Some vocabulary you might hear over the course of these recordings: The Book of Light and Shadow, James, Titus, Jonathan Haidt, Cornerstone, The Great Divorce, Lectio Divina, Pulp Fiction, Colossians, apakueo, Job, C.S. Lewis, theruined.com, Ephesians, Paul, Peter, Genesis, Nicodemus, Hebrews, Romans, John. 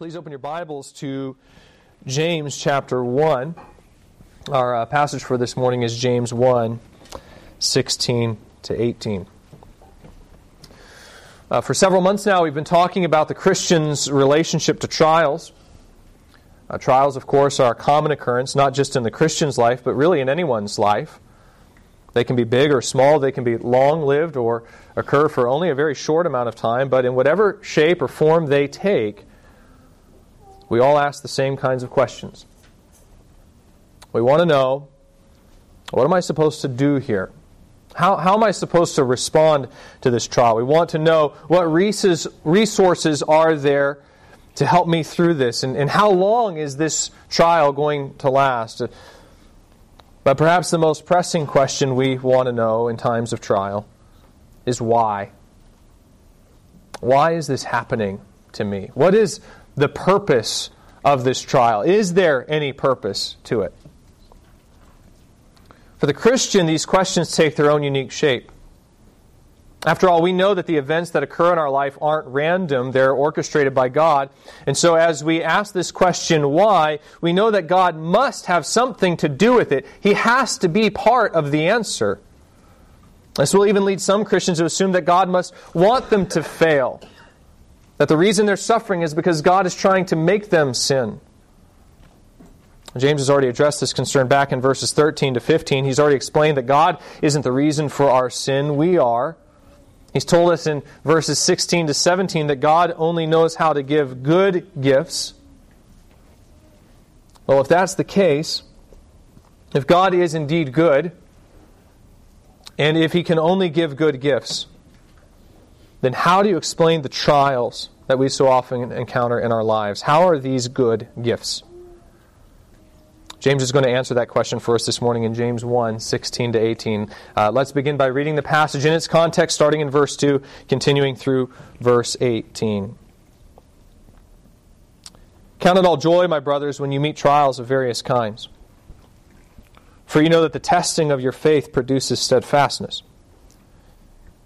Please open your Bibles to James chapter 1. Our passage for this morning is James 1, 16 to 18. For several months now, we've been talking about the Christian's relationship to trials. Trials, of course, are a common occurrence, not just in the Christian's life, but really in anyone's life. They can be big or small, they can be long-lived or occur for only a very short amount of time, but in whatever shape or form they take, we all ask the same kinds of questions. We want to know, what am I supposed to do here? How am I supposed to respond to this trial? We want to know what resources are there to help me through this, and how long is this trial going to last? But perhaps the most pressing question we want to know in times of trial is why. Why is this happening to me? What is the purpose of this trial? Is there any purpose to it? For the Christian, these questions take their own unique shape. After all, we know that the events that occur in our life aren't random. They're orchestrated by God. And so as we ask this question, why, we know that God must have something to do with it. He has to be part of the answer. This will even lead some Christians to assume that God must want them to fail, that the reason they're suffering is because God is trying to make them sin. James has already addressed this concern back in verses 13 to 15. He's already explained that God isn't the reason for our sin. We are. He's told us in verses 16 to 17 that God only knows how to give good gifts. Well, if that's the case, if God is indeed good, and if He can only give good gifts, then how do you explain the trials that we so often encounter in our lives? How are these good gifts? James is going to answer that question for us this morning in James 1, 16 to 18. Let's begin by reading the passage in its context, starting in verse 2, continuing through verse 18. Count it all joy, my brothers, when you meet trials of various kinds. For you know that the testing of your faith produces steadfastness.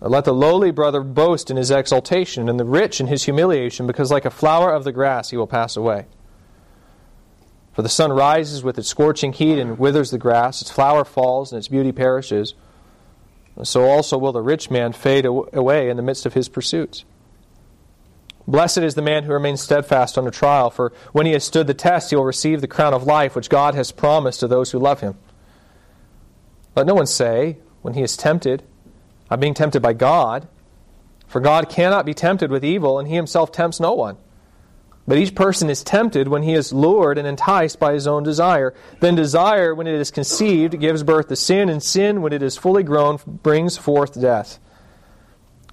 Let the lowly brother boast in his exaltation, and the rich in his humiliation, because like a flower of the grass he will pass away. For the sun rises with its scorching heat and withers the grass, its flower falls and its beauty perishes. So also will the rich man fade away in the midst of his pursuits. Blessed is the man who remains steadfast under trial, for when he has stood the test, he will receive the crown of life, which God has promised to those who love him. Let no one say, when he is tempted, I'm being tempted by God. For God cannot be tempted with evil, and He Himself tempts no one. But each person is tempted when he is lured and enticed by his own desire. Then desire, when it is conceived, gives birth to sin, and sin, when it is fully grown, brings forth death.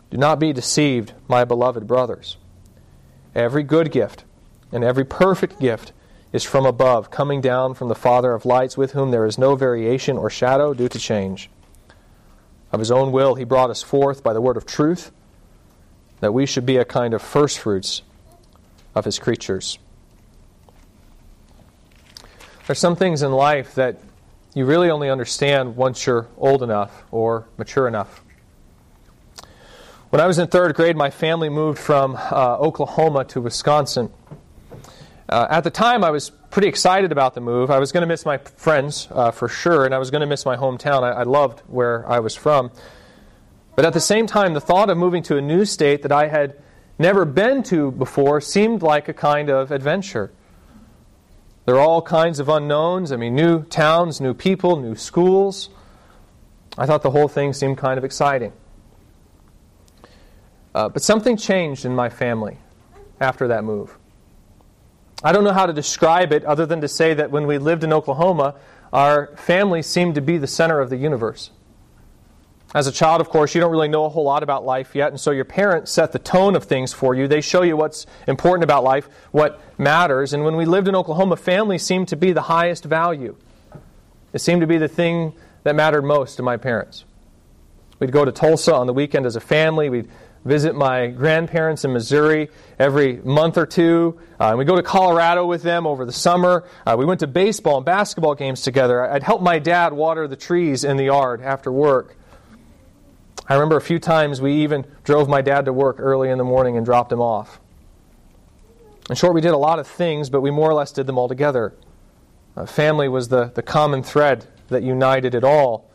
Do not be deceived, my beloved brothers. Every good gift and every perfect gift is from above, coming down from the Father of lights, with whom there is no variation or shadow due to change. Of His own will He brought us forth by the word of truth, that we should be a kind of firstfruits of His creatures. There's some things in life that you really only understand once you're old enough or mature enough. When I was in third grade, my family moved from Oklahoma to Wisconsin. At the time, I was pretty excited about the move. I was going to miss my friends for sure, and I was going to miss my hometown. I loved where I was from. But at the same time, the thought of moving to a new state that I had never been to before seemed like a kind of adventure. There are all kinds of unknowns. I mean, new towns, new people, new schools. I thought the whole thing seemed kind of exciting. But something changed in my family after that move. I don't know how to describe it other than to say that when we lived in Oklahoma, our family seemed to be the center of the universe. As a child, of course, you don't really know a whole lot about life yet, and so your parents set the tone of things for you. They show you what's important about life, what matters. And when we lived in Oklahoma, family seemed to be the highest value. It seemed to be the thing that mattered most to my parents. We'd go to Tulsa on the weekend as a family. We'd visit my grandparents in Missouri every month or two. We'd go to Colorado with them over the summer. We went to baseball and basketball games together. I'd help my dad water the trees in the yard after work. I remember a few times we even drove my dad to work early in the morning and dropped him off. In short, we did a lot of things, but we more or less did them all together. Family was the common thread that united it all.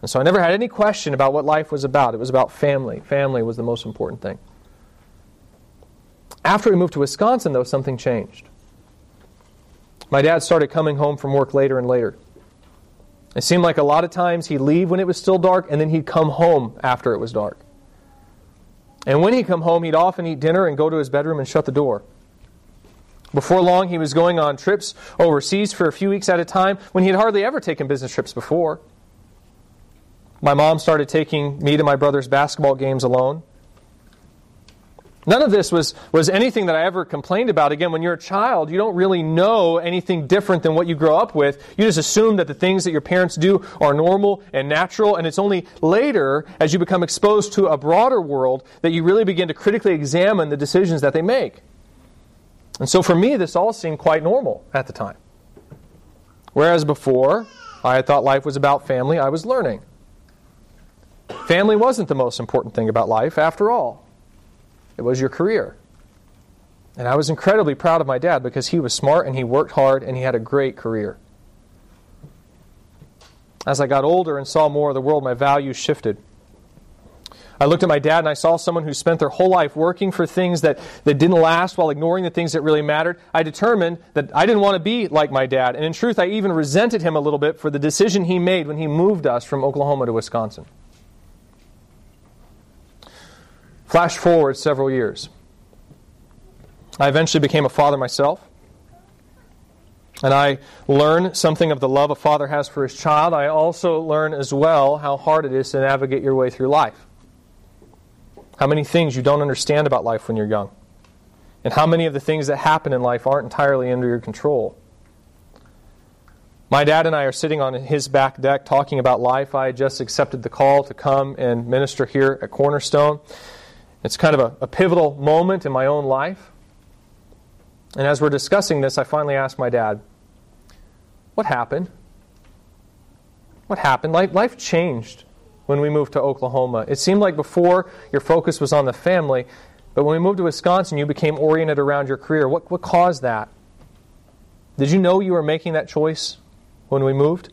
And so I never had any question about what life was about. It was about family. Family was the most important thing. After we moved to Wisconsin, though, something changed. My dad started coming home from work later and later. It seemed like a lot of times he'd leave when it was still dark, and then he'd come home after it was dark. And when he'd come home, he'd often eat dinner and go to his bedroom and shut the door. Before long, he was going on trips overseas for a few weeks at a time when he'd hardly ever taken business trips before. My mom started taking me to my brother's basketball games alone. None of this was anything that I ever complained about. Again, when you're a child, you don't really know anything different than what you grow up with. You just assume that the things that your parents do are normal and natural, and it's only later, as you become exposed to a broader world, that you really begin to critically examine the decisions that they make. And so for me, this all seemed quite normal at the time. Whereas before, I had thought life was about family, I was learning. Family wasn't the most important thing about life, after all. It was your career. And I was incredibly proud of my dad because he was smart and he worked hard and he had a great career. As I got older and saw more of the world, my values shifted. I looked at my dad and I saw someone who spent their whole life working for things that didn't last while ignoring the things that really mattered. I determined that I didn't want to be like my dad. And in truth, I even resented him a little bit for the decision he made when he moved us from Oklahoma to Wisconsin. Flash forward several years. I eventually became a father myself. And I learned something of the love a father has for his child. I also learn as well how hard it is to navigate your way through life. How many things you don't understand about life when you're young. And how many of the things that happen in life aren't entirely under your control. My dad and I are sitting on his back deck talking about life. I had just accepted the call to come and minister here at Cornerstone. It's kind of a pivotal moment in my own life. And as we're discussing this, I finally asked my dad, what happened? What happened? Life changed when we moved to Oklahoma. It seemed like before your focus was on the family, but when we moved to Wisconsin, you became oriented around your career. What caused that? Did you know you were making that choice when we moved?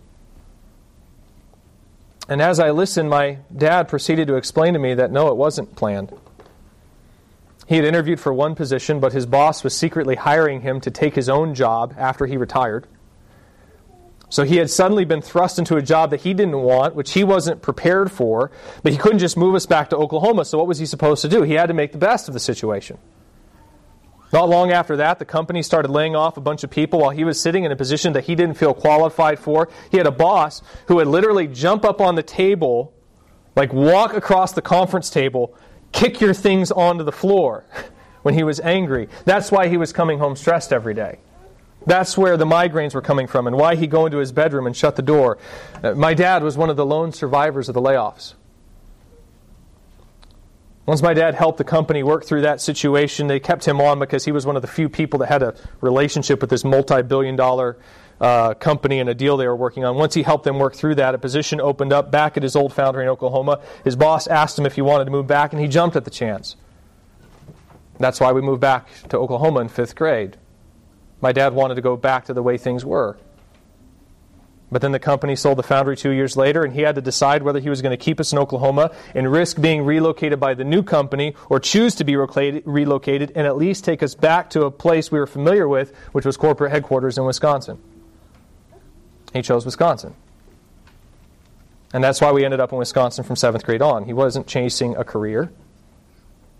And as I listened, my dad proceeded to explain to me that no, it wasn't planned. He had interviewed for one position, but his boss was secretly hiring him to take his own job after he retired. So he had suddenly been thrust into a job that he didn't want, which he wasn't prepared for, but he couldn't just move us back to Oklahoma, so what was he supposed to do? He had to make the best of the situation. Not long after that, the company started laying off a bunch of people while he was sitting in a position that he didn't feel qualified for. He had a boss who would literally jump up on the table, like walk across the conference table, kick your things onto the floor when he was angry. That's why he was coming home stressed every day. That's where the migraines were coming from and why he'd go into his bedroom and shut the door. My dad was one of the lone survivors of the layoffs. Once my dad helped the company work through that situation, they kept him on because he was one of the few people that had a relationship with this multi-billion-dollar company and a deal they were working on. Once he helped them work through that, a position opened up back at his old foundry in Oklahoma. His boss asked him if he wanted to move back, and he jumped at the chance. That's why we moved back to Oklahoma in fifth grade. My dad wanted to go back to the way things were. But then the company sold the foundry 2 years later, and he had to decide whether he was going to keep us in Oklahoma and risk being relocated by the new company or choose to be relocated and at least take us back to a place we were familiar with, which was corporate headquarters in Wisconsin. He chose Wisconsin. And that's why we ended up in Wisconsin from 7th grade on. He wasn't chasing a career.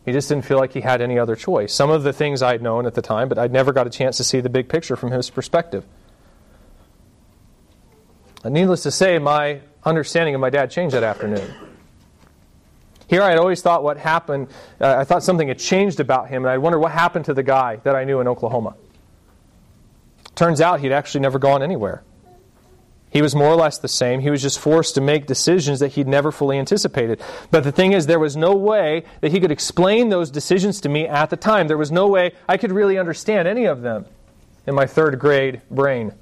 He just didn't feel like he had any other choice. Some of the things I'd known at the time, but I'd never got a chance to see the big picture from his perspective. Needless to say, my understanding of my dad changed that afternoon. Here I had always thought what happened, I thought something had changed about him, and I wondered what happened to the guy that I knew in Oklahoma. Turns out he'd actually never gone anywhere. He was more or less the same. He was just forced to make decisions that he'd never fully anticipated. But the thing is, there was no way that he could explain those decisions to me at the time. There was no way I could really understand any of them in my third grade brain.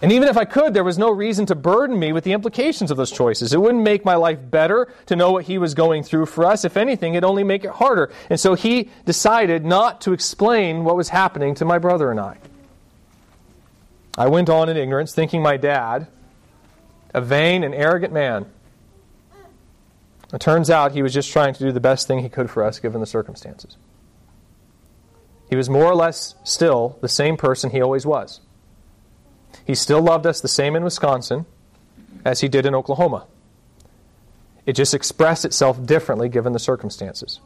And even if I could, there was no reason to burden me with the implications of those choices. It wouldn't make my life better to know what he was going through for us. If anything, it'd only make it harder. And so he decided not to explain what was happening to my brother and I. I went on in ignorance, thinking my dad, a vain and arrogant man. It turns out he was just trying to do the best thing he could for us, given the circumstances. He was more or less still the same person he always was. He still loved us the same in Wisconsin as he did in Oklahoma. It just expressed itself differently, given the circumstances.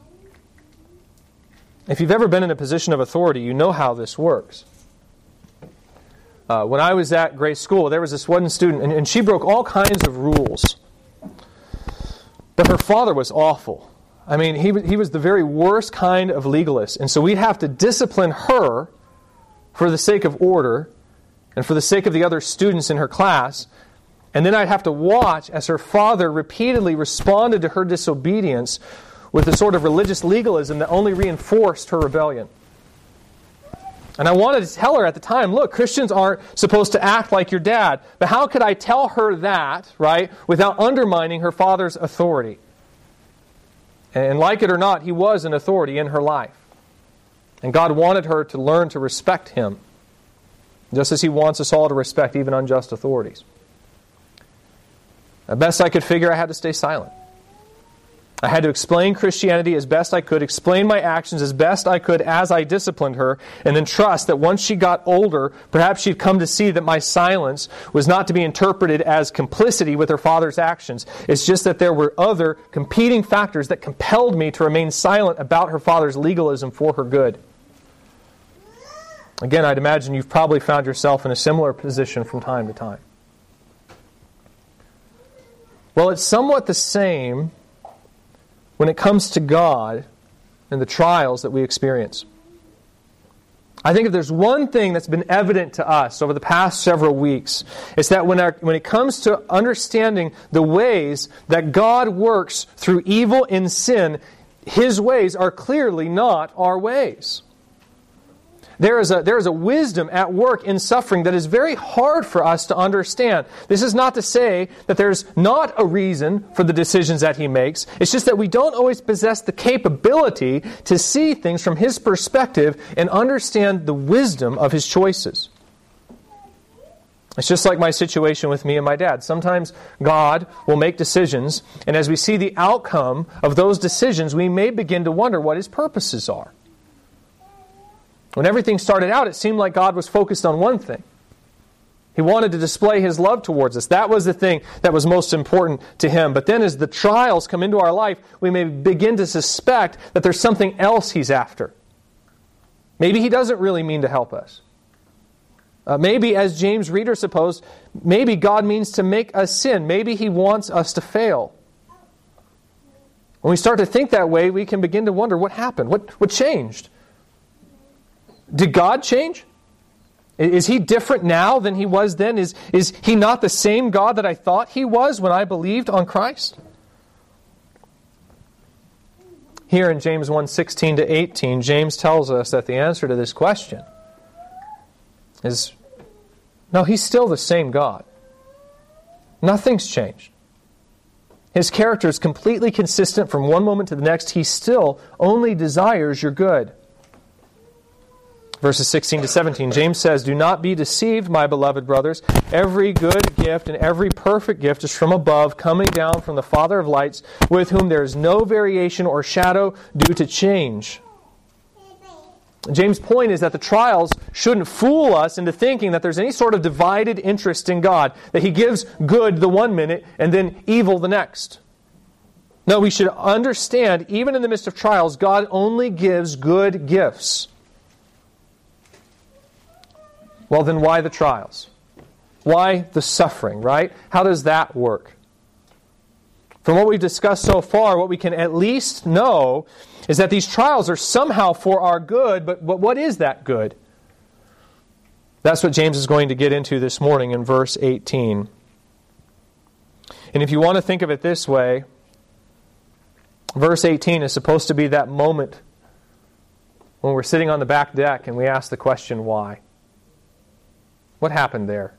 If you've ever been in a position of authority, you know how this works. When I was at Grace School, there was this one student, and she broke all kinds of rules. But her father was awful. I mean, he was the very worst kind of legalist. And so we'd have to discipline her for the sake of order and for the sake of the other students in her class. And then I'd have to watch as her father repeatedly responded to her disobedience with a sort of religious legalism that only reinforced her rebellion. And I wanted to tell her at the time, look, Christians aren't supposed to act like your dad. But how could I tell her that, right, without undermining her father's authority? And like it or not, he was an authority in her life. And God wanted her to learn to respect him, just as he wants us all to respect even unjust authorities. The best I could figure, I had to stay silent. I had to explain Christianity as best I could, explain my actions as best I could as I disciplined her, and then trust that once she got older, perhaps she'd come to see that my silence was not to be interpreted as complicity with her father's actions. It's just that there were other competing factors that compelled me to remain silent about her father's legalism for her good. Again, I'd imagine you've probably found yourself in a similar position from time to time. Well, it's somewhat the same when it comes to God and the trials that we experience. I think if there's one thing that's been evident to us over the past several weeks, it's that when it comes to understanding the ways that God works through evil and sin, His ways are clearly not our ways. There is a wisdom at work in suffering that is very hard for us to understand. This is not to say that there's not a reason for the decisions that He makes. It's just that we don't always possess the capability to see things from His perspective and understand the wisdom of His choices. It's just like my situation with me and my dad. Sometimes God will make decisions, and as we see the outcome of those decisions, we may begin to wonder what His purposes are. When everything started out, it seemed like God was focused on one thing. He wanted to display His love towards us. That was the thing that was most important to Him. But then as the trials come into our life, we may begin to suspect that there's something else He's after. Maybe He doesn't really mean to help us. Maybe, as James Reader supposed, maybe God means to make us sin. Maybe He wants us to fail. When we start to think that way, we can begin to wonder what happened, what changed. Did God change? Is He different now than He was then? Is He not the same God that I thought He was when I believed on Christ? Here in James 1:16 to 18, James tells us that the answer to this question is, no, He's still the same God. Nothing's changed. His character is completely consistent from one moment to the next. He still only desires your good. Verses 16 to 17, James says, "Do not be deceived, my beloved brothers. Every good gift and every perfect gift is from above, coming down from the Father of lights, with whom there is no variation or shadow due to change." James' point is that the trials shouldn't fool us into thinking that there's any sort of divided interest in God, that He gives good the one minute and then evil the next. No, we should understand, even in the midst of trials, God only gives good gifts. Well, then why the trials? Why the suffering, right? How does that work? From what we've discussed so far, what we can at least know is that these trials are somehow for our good, but what is that good? That's what James is going to get into this morning in verse 18. And if you want to think of it this way, verse 18 is supposed to be that moment when we're sitting on the back deck and we ask the question, why? What happened there?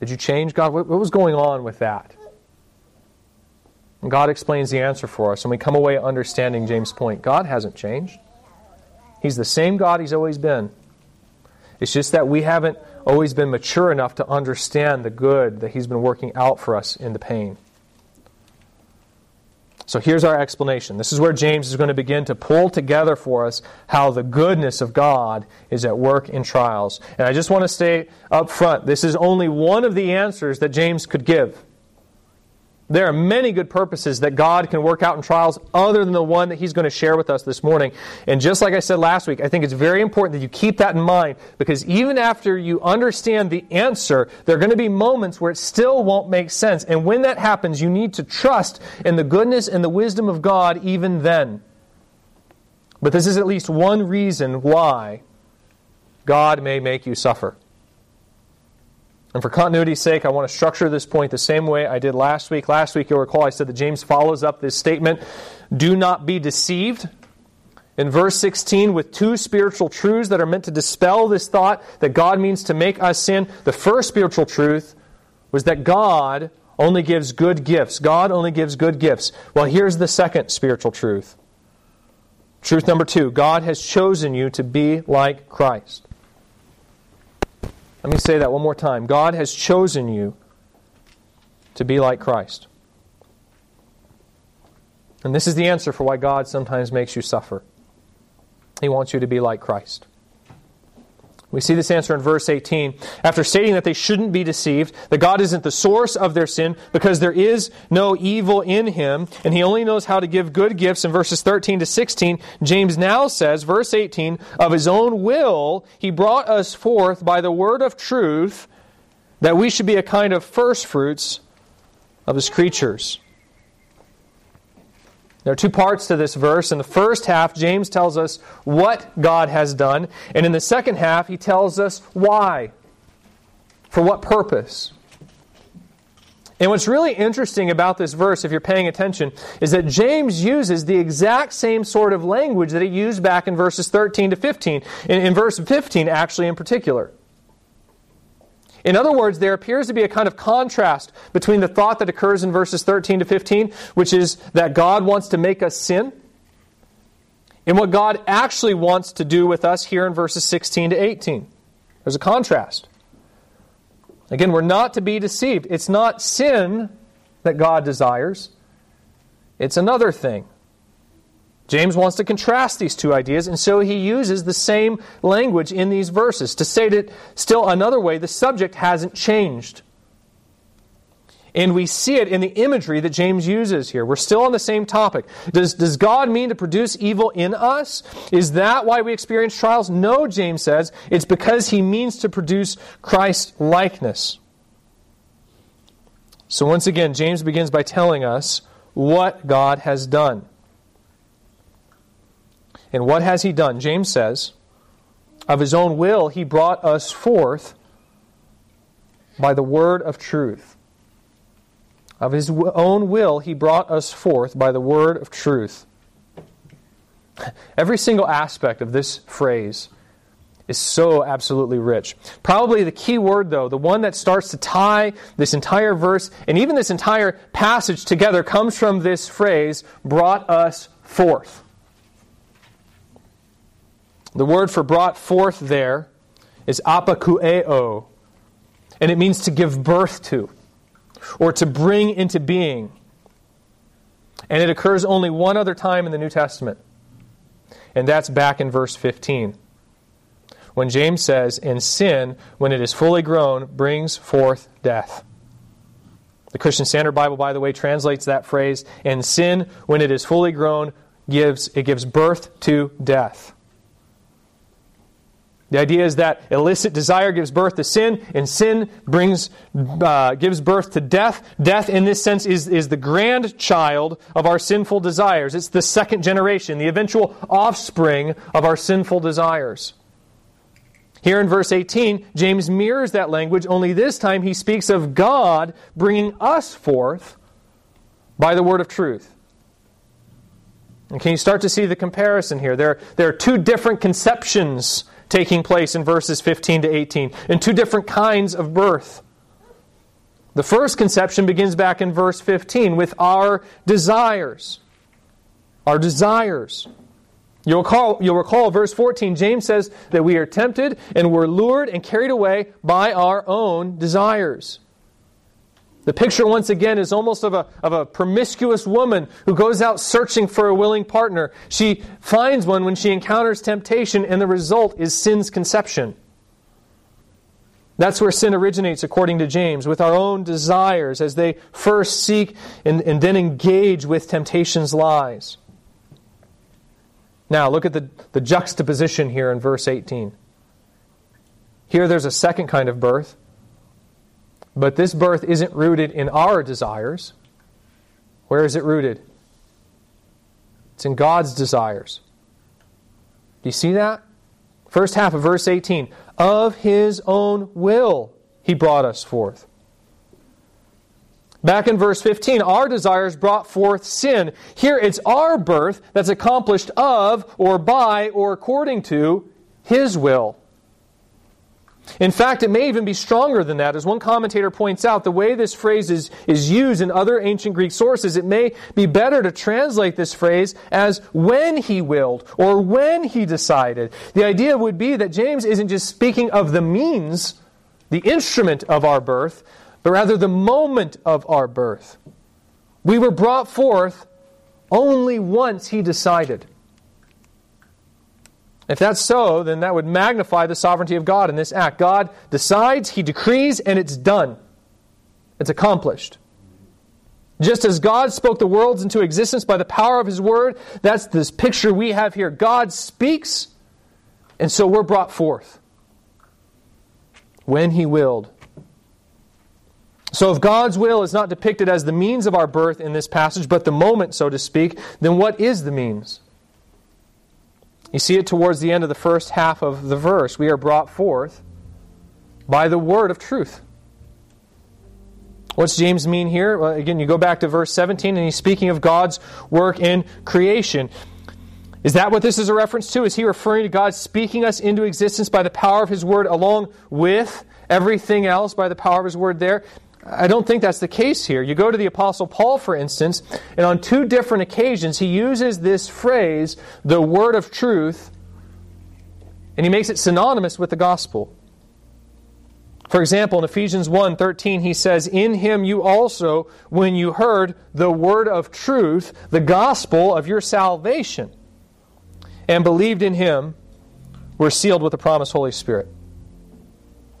Did you change, God? What was going on with that? And God explains the answer for us, and we come away understanding James' point. God hasn't changed. He's the same God He's always been. It's just that we haven't always been mature enough to understand the good that He's been working out for us in the pain. So here's our explanation. This is where James is going to begin to pull together for us how the goodness of God is at work in trials. And I just want to say up front, this is only one of the answers that James could give. There are many good purposes that God can work out in trials other than the one that He's going to share with us this morning. And just like I said last week, I think it's very important that you keep that in mind, because even after you understand the answer, there are going to be moments where it still won't make sense. And when that happens, you need to trust in the goodness and the wisdom of God even then. But this is at least one reason why God may make you suffer. And for continuity's sake, I want to structure this point the same way I did last week. Last week, you'll recall, I said that James follows up this statement, do not be deceived, in verse 16, with two spiritual truths that are meant to dispel this thought that God means to make us sin. The first spiritual truth was that God only gives good gifts. God only gives good gifts. Well, here's the second spiritual truth. Truth number 2, God has chosen you to be like Christ. Let me say that one more time. God has chosen you to be like Christ. And this is the answer for why God sometimes makes you suffer. He wants you to be like Christ. We see this answer in verse 18. After stating that they shouldn't be deceived, that God isn't the source of their sin because there is no evil in Him, and He only knows how to give good gifts, in verses 13 to 16, James now says, verse 18, of His own will He brought us forth by the word of truth, that we should be a kind of first fruits of His creatures. There are two parts to this verse. In the first half, James tells us what God has done. And in the second half, he tells us why. For what purpose. And what's really interesting about this verse, if you're paying attention, is that James uses the exact same sort of language that he used back in verses 13 to 15. In verse 15, actually, in particular. In other words, there appears to be a kind of contrast between the thought that occurs in verses 13 to 15, which is that God wants to make us sin, and what God actually wants to do with us here in verses 16 to 18. There's a contrast. Again, we're not to be deceived. It's not sin that God desires. It's another thing. James wants to contrast these two ideas, and so he uses the same language in these verses. To state it still another way, the subject hasn't changed. And we see it in the imagery that James uses here. We're still on the same topic. Does God mean to produce evil in us? Is that why we experience trials? No, James says. It's because He means to produce Christ-likeness. So once again, James begins by telling us what God has done. And what has He done? James says, of His own will, He brought us forth by the word of truth. Of His own will, He brought us forth by the word of truth. Every single aspect of this phrase is so absolutely rich. Probably the key word, though, the one that starts to tie this entire verse and even this entire passage together, comes from this phrase, brought us forth. The word for brought forth there is apakueo, and it means to give birth to, or to bring into being. And it occurs only one other time in the New Testament, and that's back in verse 15, when James says, and sin, when it is fully grown, brings forth death. The Christian Standard Bible, by the way, translates that phrase, and sin, when it is fully grown, gives birth to death. The idea is that illicit desire gives birth to sin, and sin gives birth to death. Death, in this sense, is the grandchild of our sinful desires. It's the second generation, the eventual offspring of our sinful desires. Here in verse 18, James mirrors that language, only this time he speaks of God bringing us forth by the word of truth. And can you start to see the comparison here? There are two different conceptions taking place in verses 15 to 18, and two different kinds of birth. The first conception begins back in verse 15 with our desires. Our desires. You'll recall verse 14, James says that we are tempted and we're lured and carried away by our own desires. The picture, once again, is almost of a promiscuous woman who goes out searching for a willing partner. She finds one when she encounters temptation, and the result is sin's conception. That's where sin originates, according to James, with our own desires as they first seek and then engage with temptation's lies. Now, look at the juxtaposition here in verse 18. Here there's a second kind of birth. But this birth isn't rooted in our desires. Where is it rooted? It's in God's desires. Do you see that? First half of verse 18. Of His own will He brought us forth. Back in verse 15, our desires brought forth sin. Here it's our birth that's accomplished of, or by, or according to His will. In fact, it may even be stronger than that. As one commentator points out, the way this phrase is used in other ancient Greek sources, it may be better to translate this phrase as when He willed or when He decided. The idea would be that James isn't just speaking of the means, the instrument of our birth, but rather the moment of our birth. We were brought forth only once He decided. If that's so, then that would magnify the sovereignty of God in this act. God decides, He decrees, and it's done. It's accomplished. Just as God spoke the worlds into existence by the power of His Word, that's this picture we have here. God speaks, and so we're brought forth when He willed. So if God's will is not depicted as the means of our birth in this passage, but the moment, so to speak, then what is the means? You see it towards the end of the first half of the verse. We are brought forth by the word of truth. What's James mean here? Well, again, you go back to verse 17, and he's speaking of God's work in creation. Is that what this is a reference to? Is he referring to God speaking us into existence by the power of His word along with everything else by the power of His word there? I don't think that's the case here. You go to the Apostle Paul, for instance, and on two different occasions he uses this phrase, the word of truth, and he makes it synonymous with the gospel. For example, in Ephesians 1:13, he says, "In Him you also, when you heard the word of truth, the gospel of your salvation, and believed in Him, were sealed with the promised Holy Spirit."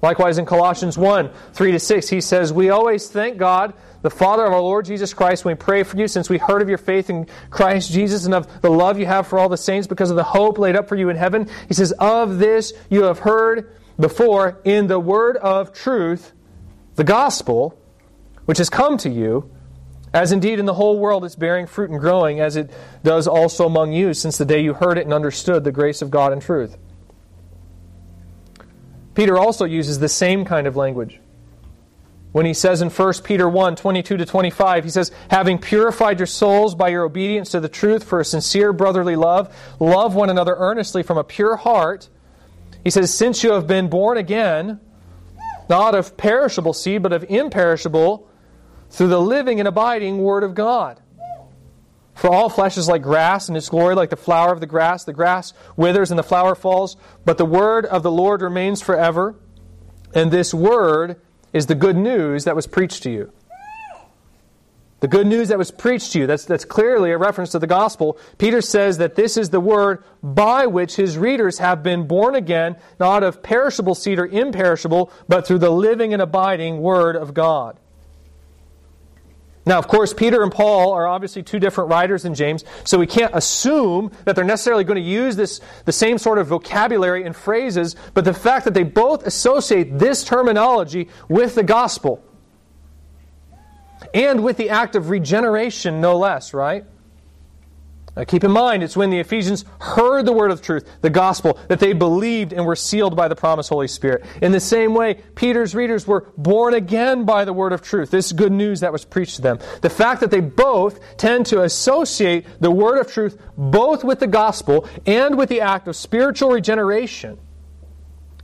Likewise, in Colossians 1:3-6, he says, "We always thank God, the Father of our Lord Jesus Christ, when we pray for you, since we heard of your faith in Christ Jesus and of the love you have for all the saints because of the hope laid up for you in heaven." He says, "Of this you have heard before in the word of truth, the gospel, which has come to you, as indeed in the whole world it's bearing fruit and growing, as it does also among you, since the day you heard it and understood the grace of God in truth." Peter also uses the same kind of language. When he says in 1 Peter 1:22-25, he says, "Having purified your souls by your obedience to the truth for a sincere brotherly love, love one another earnestly from a pure heart." He says, "Since you have been born again, not of perishable seed, but of imperishable, through the living and abiding Word of God. For all flesh is like grass, and its glory like the flower of the grass. The grass withers and the flower falls, but the word of the Lord remains forever. And this word is the good news that was preached to you." The good news that was preached to you. That's clearly a reference to the gospel. Peter says that this is the word by which his readers have been born again, not of perishable seed or imperishable, but through the living and abiding Word of God. Now, of course, Peter and Paul are obviously two different writers in James, so we can't assume that they're necessarily going to use the same sort of vocabulary and phrases, but the fact that they both associate this terminology with the gospel and with the act of regeneration, no less, right? Now, keep in mind, it's when the Ephesians heard the word of truth, the gospel, that they believed and were sealed by the promised Holy Spirit. In the same way, Peter's readers were born again by the word of truth, this good news that was preached to them. The fact that they both tend to associate the word of truth both with the gospel and with the act of spiritual regeneration.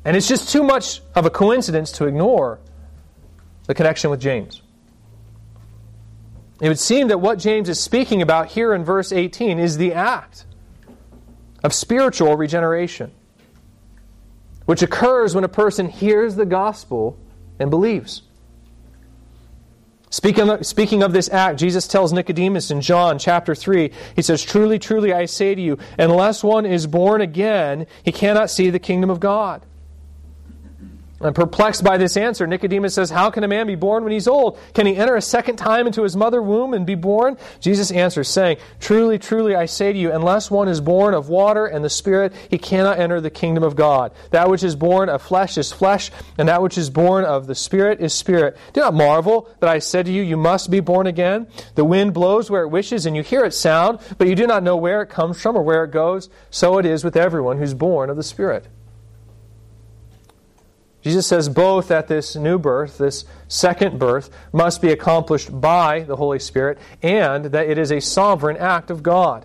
And it's just too much of a coincidence to ignore the connection with James. It would seem that what James is speaking about here in verse 18 is the act of spiritual regeneration, which occurs when a person hears the gospel and believes. Speaking of this act, Jesus tells Nicodemus in John chapter 3, he says, "Truly, truly, I say to you, unless one is born again, he cannot see the kingdom of God." And perplexed by this answer, Nicodemus says, "How can a man be born when he's old? Can he enter a second time into his mother's womb and be born?" Jesus answers, saying, "Truly, truly, I say to you, unless one is born of water and the Spirit, he cannot enter the kingdom of God. That which is born of flesh is flesh, and that which is born of the Spirit is spirit. Do not marvel that I said to you, you must be born again. The wind blows where it wishes, and you hear its sound, but you do not know where it comes from or where it goes. So it is with everyone who's born of the Spirit." Jesus says both that this new birth, this second birth, must be accomplished by the Holy Spirit and that it is a sovereign act of God.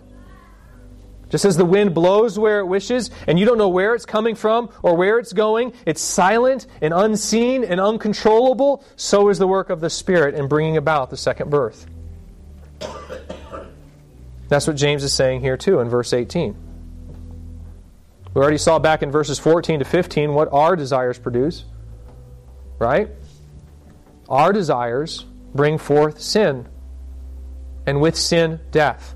Just as the wind blows where it wishes and you don't know where it's coming from or where it's going, it's silent and unseen and uncontrollable, so is the work of the Spirit in bringing about the second birth. That's what James is saying here too in verse 18. We already saw back in verses 14 to 15 what our desires produce, right? Our desires bring forth sin, and with sin, death.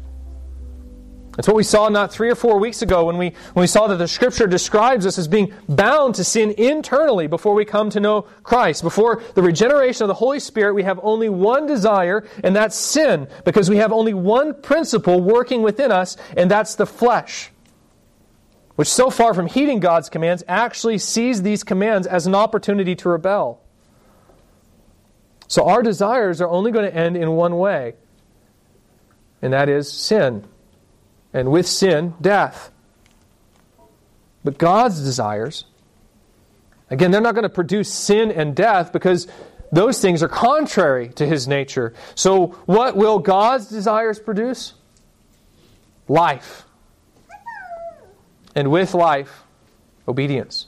That's what we saw not 3 or 4 weeks ago when we saw that the Scripture describes us as being bound to sin internally before we come to know Christ. Before the regeneration of the Holy Spirit, we have only one desire, and that's sin, because we have only one principle working within us, and that's the flesh, which so far from heeding God's commands, actually sees these commands as an opportunity to rebel. So our desires are only going to end in one way, and that is sin. And with sin, death. But God's desires, again, they're not going to produce sin and death because those things are contrary to His nature. So what will God's desires produce? Life. And with life, obedience.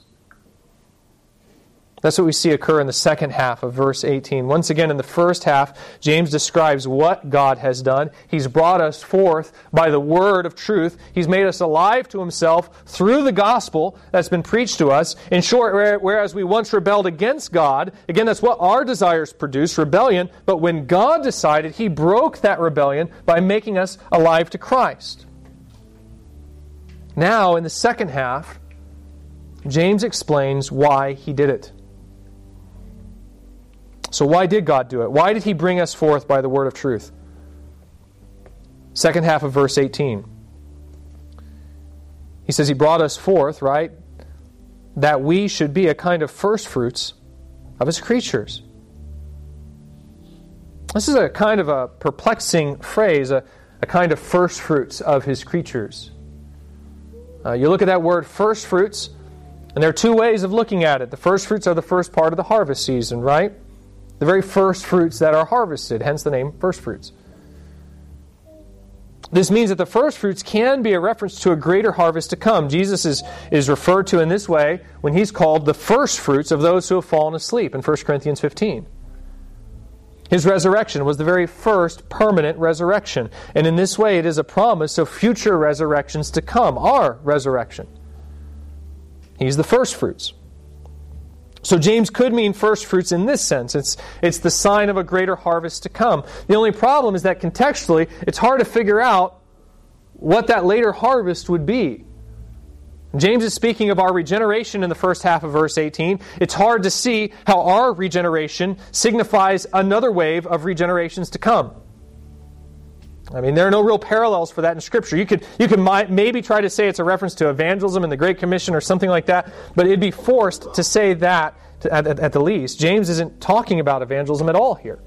That's what we see occur in the second half of verse 18. Once again, in the first half, James describes what God has done. He's brought us forth by the word of truth. He's made us alive to Himself through the gospel that's been preached to us. In short, whereas we once rebelled against God, again, that's what our desires produce, rebellion. But when God decided, He broke that rebellion by making us alive to Christ. Now, in the second half, James explains why He did it. So why did God do it? Why did He bring us forth by the word of truth? Second half of verse 18. He says He brought us forth, right? That we should be a kind of first fruits of His creatures. This is a kind of a perplexing phrase, a kind of first fruits of His creatures. You look at that word first fruits, and there are two ways of looking at it. The first fruits are the first part of the harvest season, right? The very first fruits that are harvested, hence the name first fruits. This means that the first fruits can be a reference to a greater harvest to come. Jesus is referred to in this way when He's called the first fruits of those who have fallen asleep in 1 Corinthians 15. His resurrection was the very first permanent resurrection. And in this way, it is a promise of future resurrections to come, our resurrection. He's the first fruits. So James could mean first fruits in this sense. It's the sign of a greater harvest to come. The only problem is that contextually, it's hard to figure out what that later harvest would be. James is speaking of our regeneration in the first half of verse 18. It's hard to see how our regeneration signifies another wave of regenerations to come. I mean, there are no real parallels for that in Scripture. You could maybe try to say it's a reference to evangelism and the Great Commission or something like that, but it'd be forced to say that at the least. James isn't talking about evangelism at all here.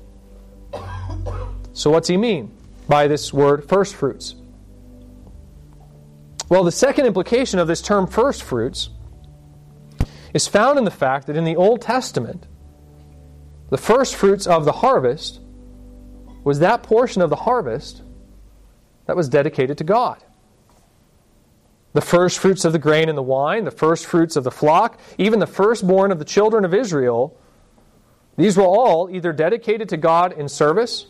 So what's he mean by this word first fruits? Well, the second implication of this term first fruits is found in the fact that in the Old Testament, the first fruits of the harvest was that portion of the harvest that was dedicated to God. The first fruits of the grain and the wine, the first fruits of the flock, even the firstborn of the children of Israel, these were all either dedicated to God in service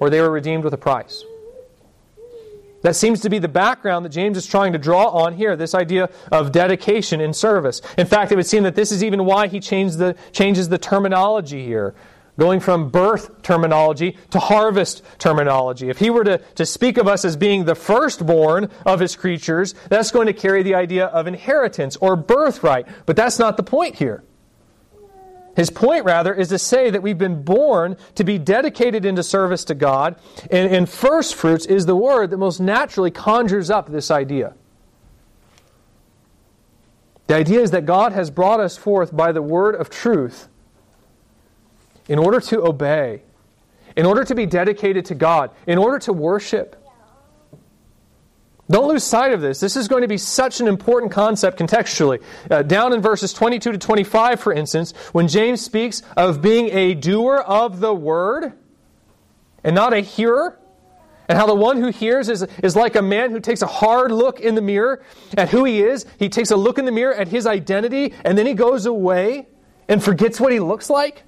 or they were redeemed with a price. That seems to be the background that James is trying to draw on here, this idea of dedication in service. In fact, it would seem that this is even why he changes the terminology here, going from birth terminology to harvest terminology. If he were to speak of us as being the firstborn of his creatures, that's going to carry the idea of inheritance or birthright. But that's not the point here. His point, rather, is to say that we've been born to be dedicated into service to God, and first fruits is the word that most naturally conjures up this idea. The idea is that God has brought us forth by the word of truth in order to obey, in order to be dedicated to God, in order to worship. Don't lose sight of this. This is going to be such an important concept contextually. Down in verses 22 to 25, for instance, when James speaks of being a doer of the word and not a hearer, and how the one who hears is like a man who takes a hard look in the mirror at who he is. He takes a look in the mirror at his identity, and then he goes away and forgets what he looks like.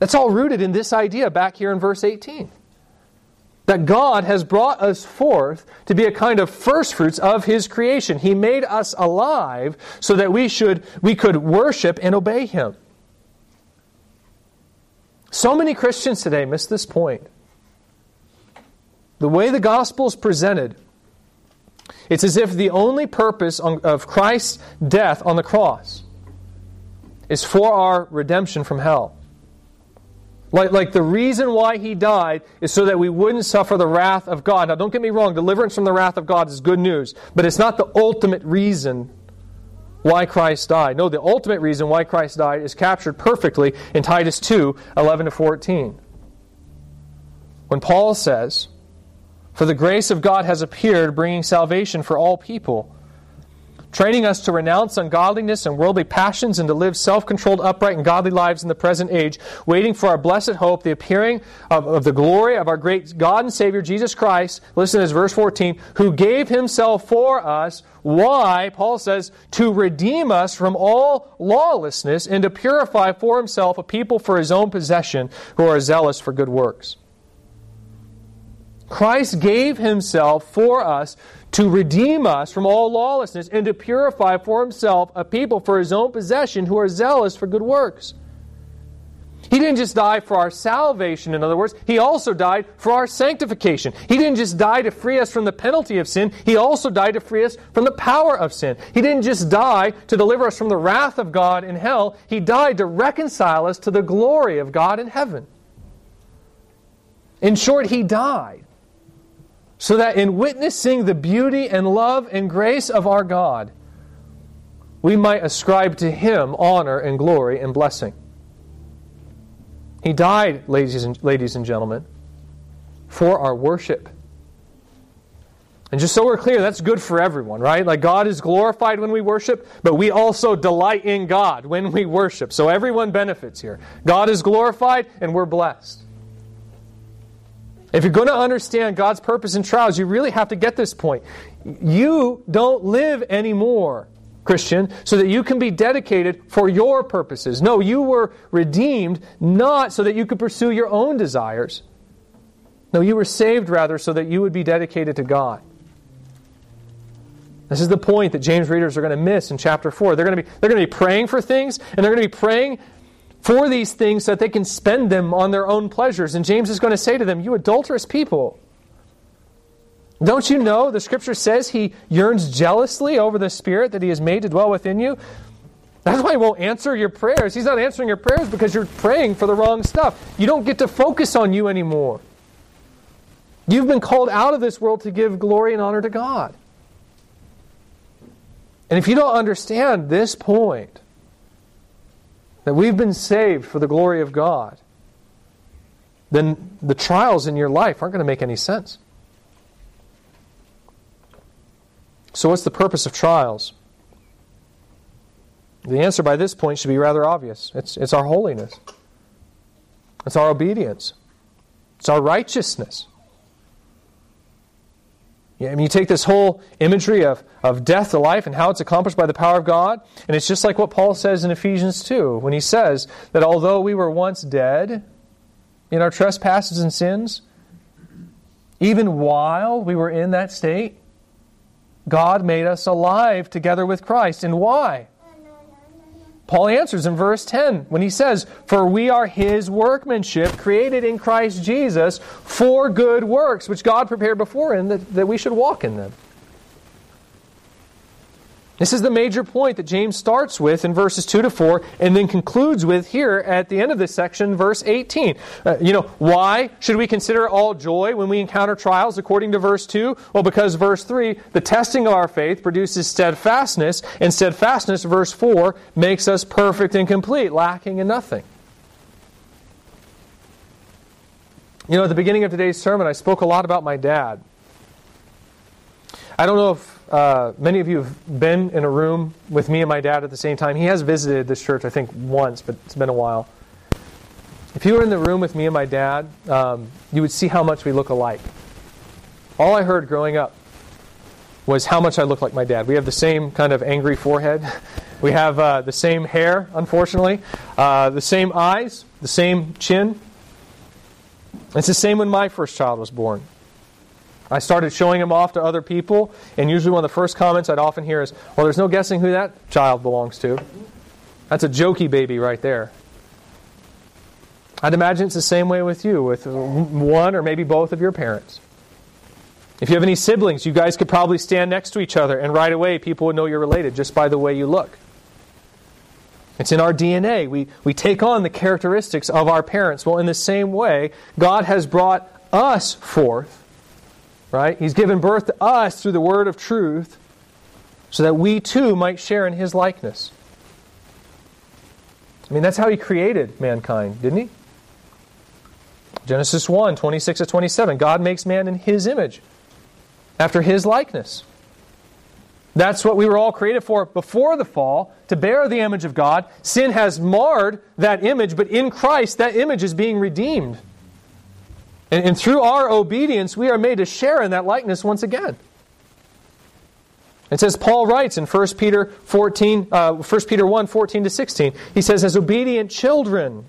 That's all rooted in this idea back here in verse 18. That God has brought us forth to be a kind of first fruits of His creation. He made us alive so that we could worship and obey Him. So many Christians today miss this point. The way the gospel is presented, it's as if the only purpose of Christ's death on the cross is for our redemption from hell. Like the reason why He died is so that we wouldn't suffer the wrath of God. Now, don't get me wrong. Deliverance from the wrath of God is good news. But it's not the ultimate reason why Christ died. No, the ultimate reason why Christ died is captured perfectly in Titus 2:11-14. When Paul says, "For the grace of God has appeared, bringing salvation for all people, training us to renounce ungodliness and worldly passions and to live self-controlled, upright, and godly lives in the present age, waiting for our blessed hope, the appearing of the glory of our great God and Savior, Jesus Christ." Listen to this, verse 14. "Who gave Himself for us." Why? Paul says, "To redeem us from all lawlessness and to purify for Himself a people for His own possession who are zealous for good works." Christ gave Himself for us to redeem us from all lawlessness and to purify for Himself a people for His own possession who are zealous for good works. He didn't just die for our salvation, in other words. He also died for our sanctification. He didn't just die to free us from the penalty of sin. He also died to free us from the power of sin. He didn't just die to deliver us from the wrath of God in hell. He died to reconcile us to the glory of God in heaven. In short, He died so that in witnessing the beauty and love and grace of our God, we might ascribe to Him honor and glory and blessing. He died, ladies and gentlemen, for our worship. And just so we're clear, that's good for everyone, right? Like God is glorified when we worship, but we also delight in God when we worship. So everyone benefits here. God is glorified and we're blessed. If you're going to understand God's purpose in trials, you really have to get this point. You don't live anymore, Christian, so that you can be dedicated for your purposes. No, you were redeemed not so that you could pursue your own desires. No, you were saved rather so that you would be dedicated to God. This is the point that James readers are going to miss in chapter 4. They're going to be praying for things, and they're going to be praying for these things so that they can spend them on their own pleasures. And James is going to say to them, "You adulterous people, don't you know the Scripture says He yearns jealously over the Spirit that He has made to dwell within you?" That's why He won't answer your prayers. He's not answering your prayers because you're praying for the wrong stuff. You don't get to focus on you anymore. You've been called out of this world to give glory and honor to God. And if you don't understand this point, that we've been saved for the glory of God, then the trials in your life aren't going to make any sense. So what's the purpose of trials? The answer by this point should be rather obvious. It's our holiness. It's our obedience. It's our righteousness. Yeah, I mean, you take this whole imagery of death to life and how it's accomplished by the power of God, and it's just like what Paul says in Ephesians 2, when he says that although we were once dead in our trespasses and sins, even while we were in that state, God made us alive together with Christ. And why? Paul answers in verse 10 when he says, "For we are His workmanship, created in Christ Jesus for good works, which God prepared before Him that we should walk in them." This is the major point that James starts with in verses 2 to 4 and then concludes with here at the end of this section, verse 18. Why should we consider all joy when we encounter trials according to verse 2? Well, because verse 3, the testing of our faith produces steadfastness, and steadfastness, verse 4, makes us perfect and complete, lacking in nothing. You know, at the beginning of today's sermon, I spoke a lot about my dad. I don't know if many of you have been in a room with me and my dad at the same time. He has visited this church, I think, once, but it's been a while. If you were in the room with me and my dad, you would see how much we look alike. All I heard growing up was how much I look like my dad. We have the same kind of angry forehead. We have the same hair, unfortunately, the same eyes, the same chin. It's the same when my first child was born. I started showing him off to other people, and usually one of the first comments I'd often hear is, "Well, there's no guessing who that child belongs to. That's a jokey baby right there." I'd imagine it's the same way with you, with one or maybe both of your parents. If you have any siblings, you guys could probably stand next to each other, and right away people would know you're related just by the way you look. It's in our DNA. We take on the characteristics of our parents. Well, in the same way, God has brought us forth. Right? He's given birth to us through the word of truth so that we too might share in His likeness. I mean, that's how He created mankind, didn't He? Genesis 1, 26 to 27. God makes man in His image, after His likeness. That's what we were all created for before the fall, to bear the image of God. Sin has marred that image, but in Christ that image is being redeemed. And through our obedience, we are made to share in that likeness once again. It says, Paul writes in 1 Peter 1, 14 to 16, he says, As obedient children,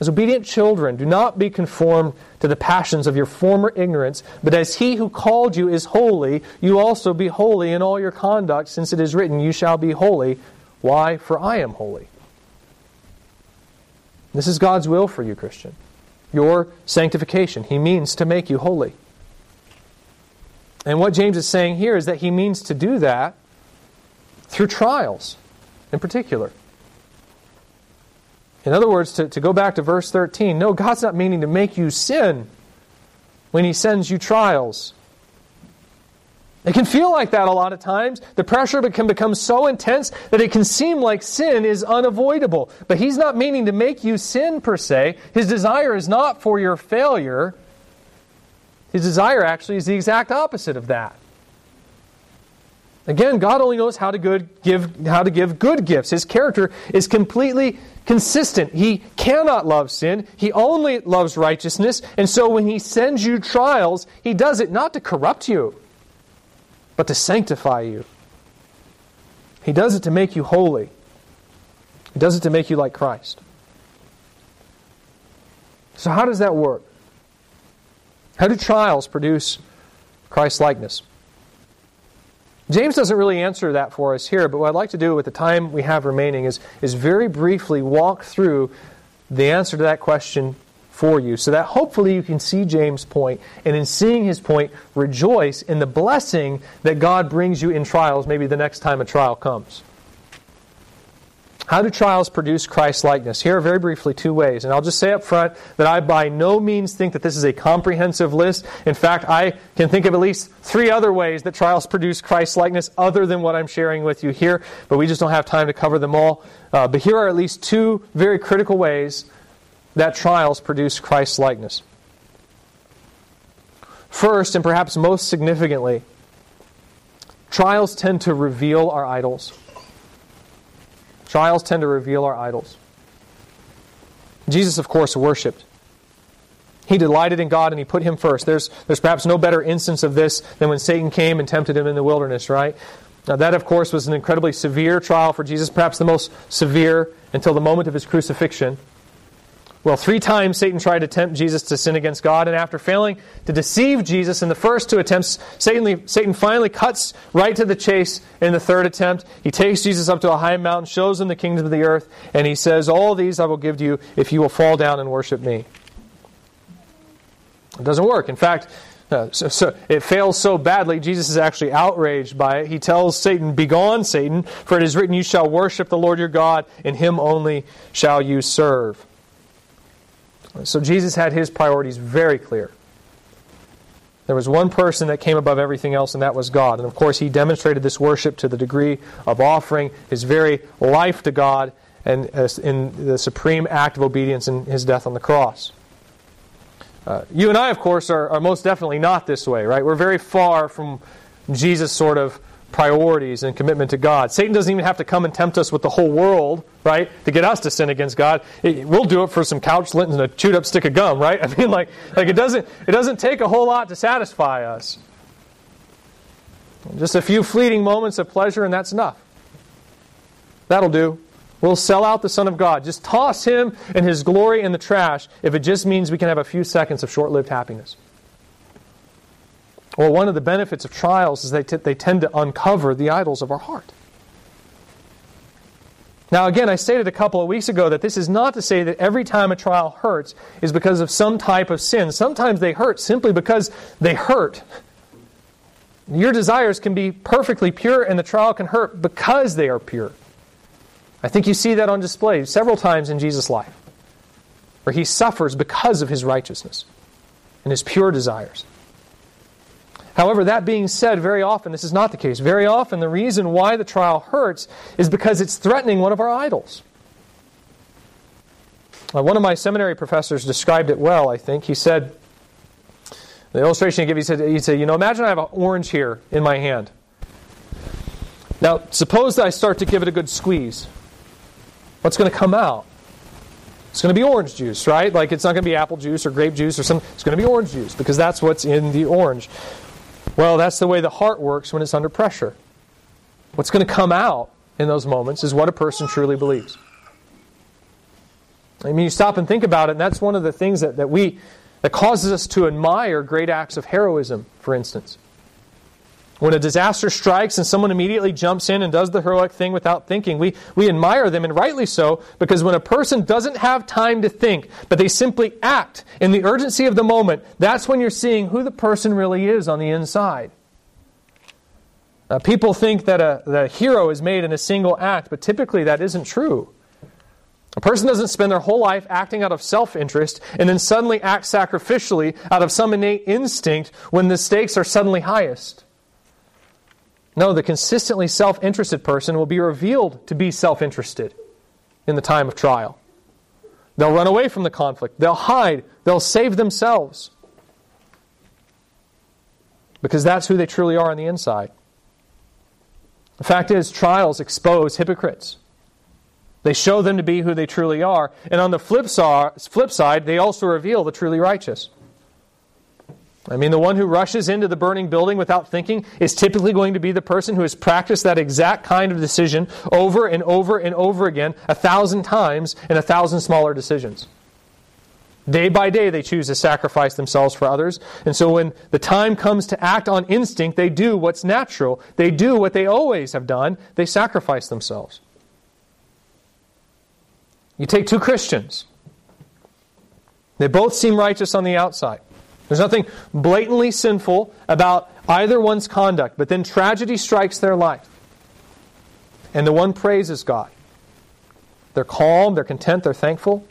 do not be conformed to the passions of your former ignorance, but as He who called you is holy, you also be holy in all your conduct, since it is written, you shall be holy. Why? For I am holy. This is God's will for you, Christian. Your sanctification. He means to make you holy. And what James is saying here is that He means to do that through trials in particular. In other words, to go back to verse 13, no, God's not meaning to make you sin when He sends you trials. It can feel like that a lot of times. The pressure can become so intense that it can seem like sin is unavoidable. But He's not meaning to make you sin per se. His desire is not for your failure. His desire actually is the exact opposite of that. Again, God only knows how to give good gifts. His character is completely consistent. He cannot love sin. He only loves righteousness. And so when He sends you trials, He does it not to corrupt you, but to sanctify you. He does it to make you holy. He does it to make you like Christ. So how does that work? How do trials produce Christ-likeness? James doesn't really answer that for us here, but what I'd like to do with the time we have remaining is very briefly walk through the answer to that question for you, so that hopefully you can see James' point, and in seeing his point, rejoice in the blessing that God brings you in trials, maybe the next time a trial comes. How do trials produce Christ-likeness? Here are very briefly two ways. And I'll just say up front that I by no means think that this is a comprehensive list. In fact, I can think of at least three other ways that trials produce Christ-likeness other than what I'm sharing with you here. But we just don't have time to cover them all. But here are at least two very critical ways that trials produce Christ-likeness. First, and perhaps most significantly, trials tend to reveal our idols. Trials tend to reveal our idols. Jesus, of course, worshipped. He delighted in God and He put Him first. There's perhaps no better instance of this than when Satan came and tempted Him in the wilderness, right? Now that, of course, was an incredibly severe trial for Jesus, perhaps the most severe until the moment of His crucifixion. Well, 3 times Satan tried to tempt Jesus to sin against God, and after failing to deceive Jesus in the first 2 attempts, Satan finally cuts right to the chase in the 3rd attempt. He takes Jesus up to a high mountain, shows Him the kingdoms of the earth, and He says, "All these I will give to you if you will fall down and worship me." It doesn't work. In fact, it fails so badly, Jesus is actually outraged by it. He tells Satan, "Begone, Satan, for it is written, you shall worship the Lord your God, and Him only shall you serve." So Jesus had His priorities very clear. There was one person that came above everything else, and that was God. And of course, He demonstrated this worship to the degree of offering His very life to God and in the supreme act of obedience in His death on the cross. You and I, of course, are most definitely not this way, right? We're very far from Jesus' sort of priorities and commitment to God. Satan doesn't even have to come and tempt us with the whole world, right, to get us to sin against God. We'll do it for some couch lint and a chewed up stick of gum, right? I mean, like it doesn't take a whole lot to satisfy us. Just a few fleeting moments of pleasure, and that's enough. That'll do. We'll sell out the Son of God. Just toss Him and His glory in the trash if it just means we can have a few seconds of short-lived happiness. Well, one of the benefits of trials is they tend to uncover the idols of our heart. Now, again, I stated a couple of weeks ago that this is not to say that every time a trial hurts is because of some type of sin. Sometimes they hurt simply because they hurt. Your desires can be perfectly pure, and the trial can hurt because they are pure. I think you see that on display several times in Jesus' life, where He suffers because of His righteousness and His pure desires. However, that being said, very often this is not the case. Very often the reason why the trial hurts is because it's threatening one of our idols. One of my seminary professors described it well, I think. He said, the illustration he gave, he said, imagine I have an orange here in my hand. Now, suppose that I start to give it a good squeeze. What's going to come out? It's going to be orange juice, right? Like, it's not going to be apple juice or grape juice or something. It's going to be orange juice because that's what's in the orange. Well, that's the way the heart works when it's under pressure. What's going to come out in those moments is what a person truly believes. I mean, you stop and think about it, and that's one of the things that causes us to admire great acts of heroism, for instance. When a disaster strikes and someone immediately jumps in and does the heroic thing without thinking, we admire them, and rightly so, because when a person doesn't have time to think, but they simply act in the urgency of the moment, that's when you're seeing who the person really is on the inside. People think that a hero is made in a single act, but typically that isn't true. A person doesn't spend their whole life acting out of self-interest and then suddenly act sacrificially out of some innate instinct when the stakes are suddenly highest. No, the consistently self-interested person will be revealed to be self-interested in the time of trial. They'll run away from the conflict. They'll hide. They'll save themselves. Because that's who they truly are on the inside. The fact is, trials expose hypocrites. They show them to be who they truly are. And on the flip side, they also reveal the truly righteous. I mean, the one who rushes into the burning building without thinking is typically going to be the person who has practiced that exact kind of decision over and over and over again 1,000 times in 1,000 smaller decisions. Day by day, they choose to sacrifice themselves for others. And so when the time comes to act on instinct, they do what's natural. They do what they always have done. They sacrifice themselves. You take 2 Christians. They both seem righteous on the outside. There's nothing blatantly sinful about either one's conduct, but then tragedy strikes their life. And the one praises God, They're calm, they're content, they're thankful.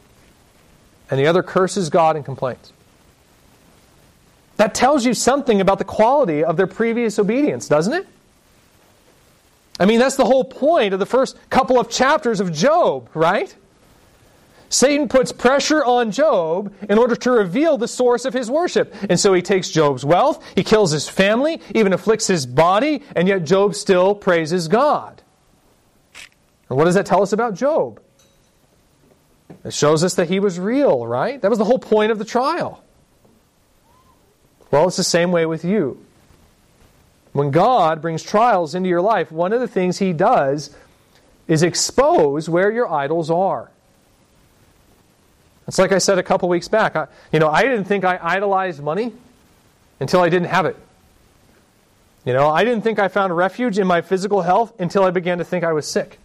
And the other curses God and complains. That tells you something about the quality of their previous obedience, doesn't it? I mean, that's the whole point of the first couple of chapters of Job, right? Satan puts pressure on Job in order to reveal the source of his worship. And so he takes Job's wealth, he kills his family, even afflicts his body, and yet Job still praises God. And what does that tell us about Job? It shows us that he was real, right? That was the whole point of the trial. Well, it's the same way with you. When God brings trials into your life, one of the things He does is expose where your idols are. It's like I said a couple weeks back. I didn't think I idolized money until I didn't have it. I didn't think I found refuge in my physical health until I began to think I was sick.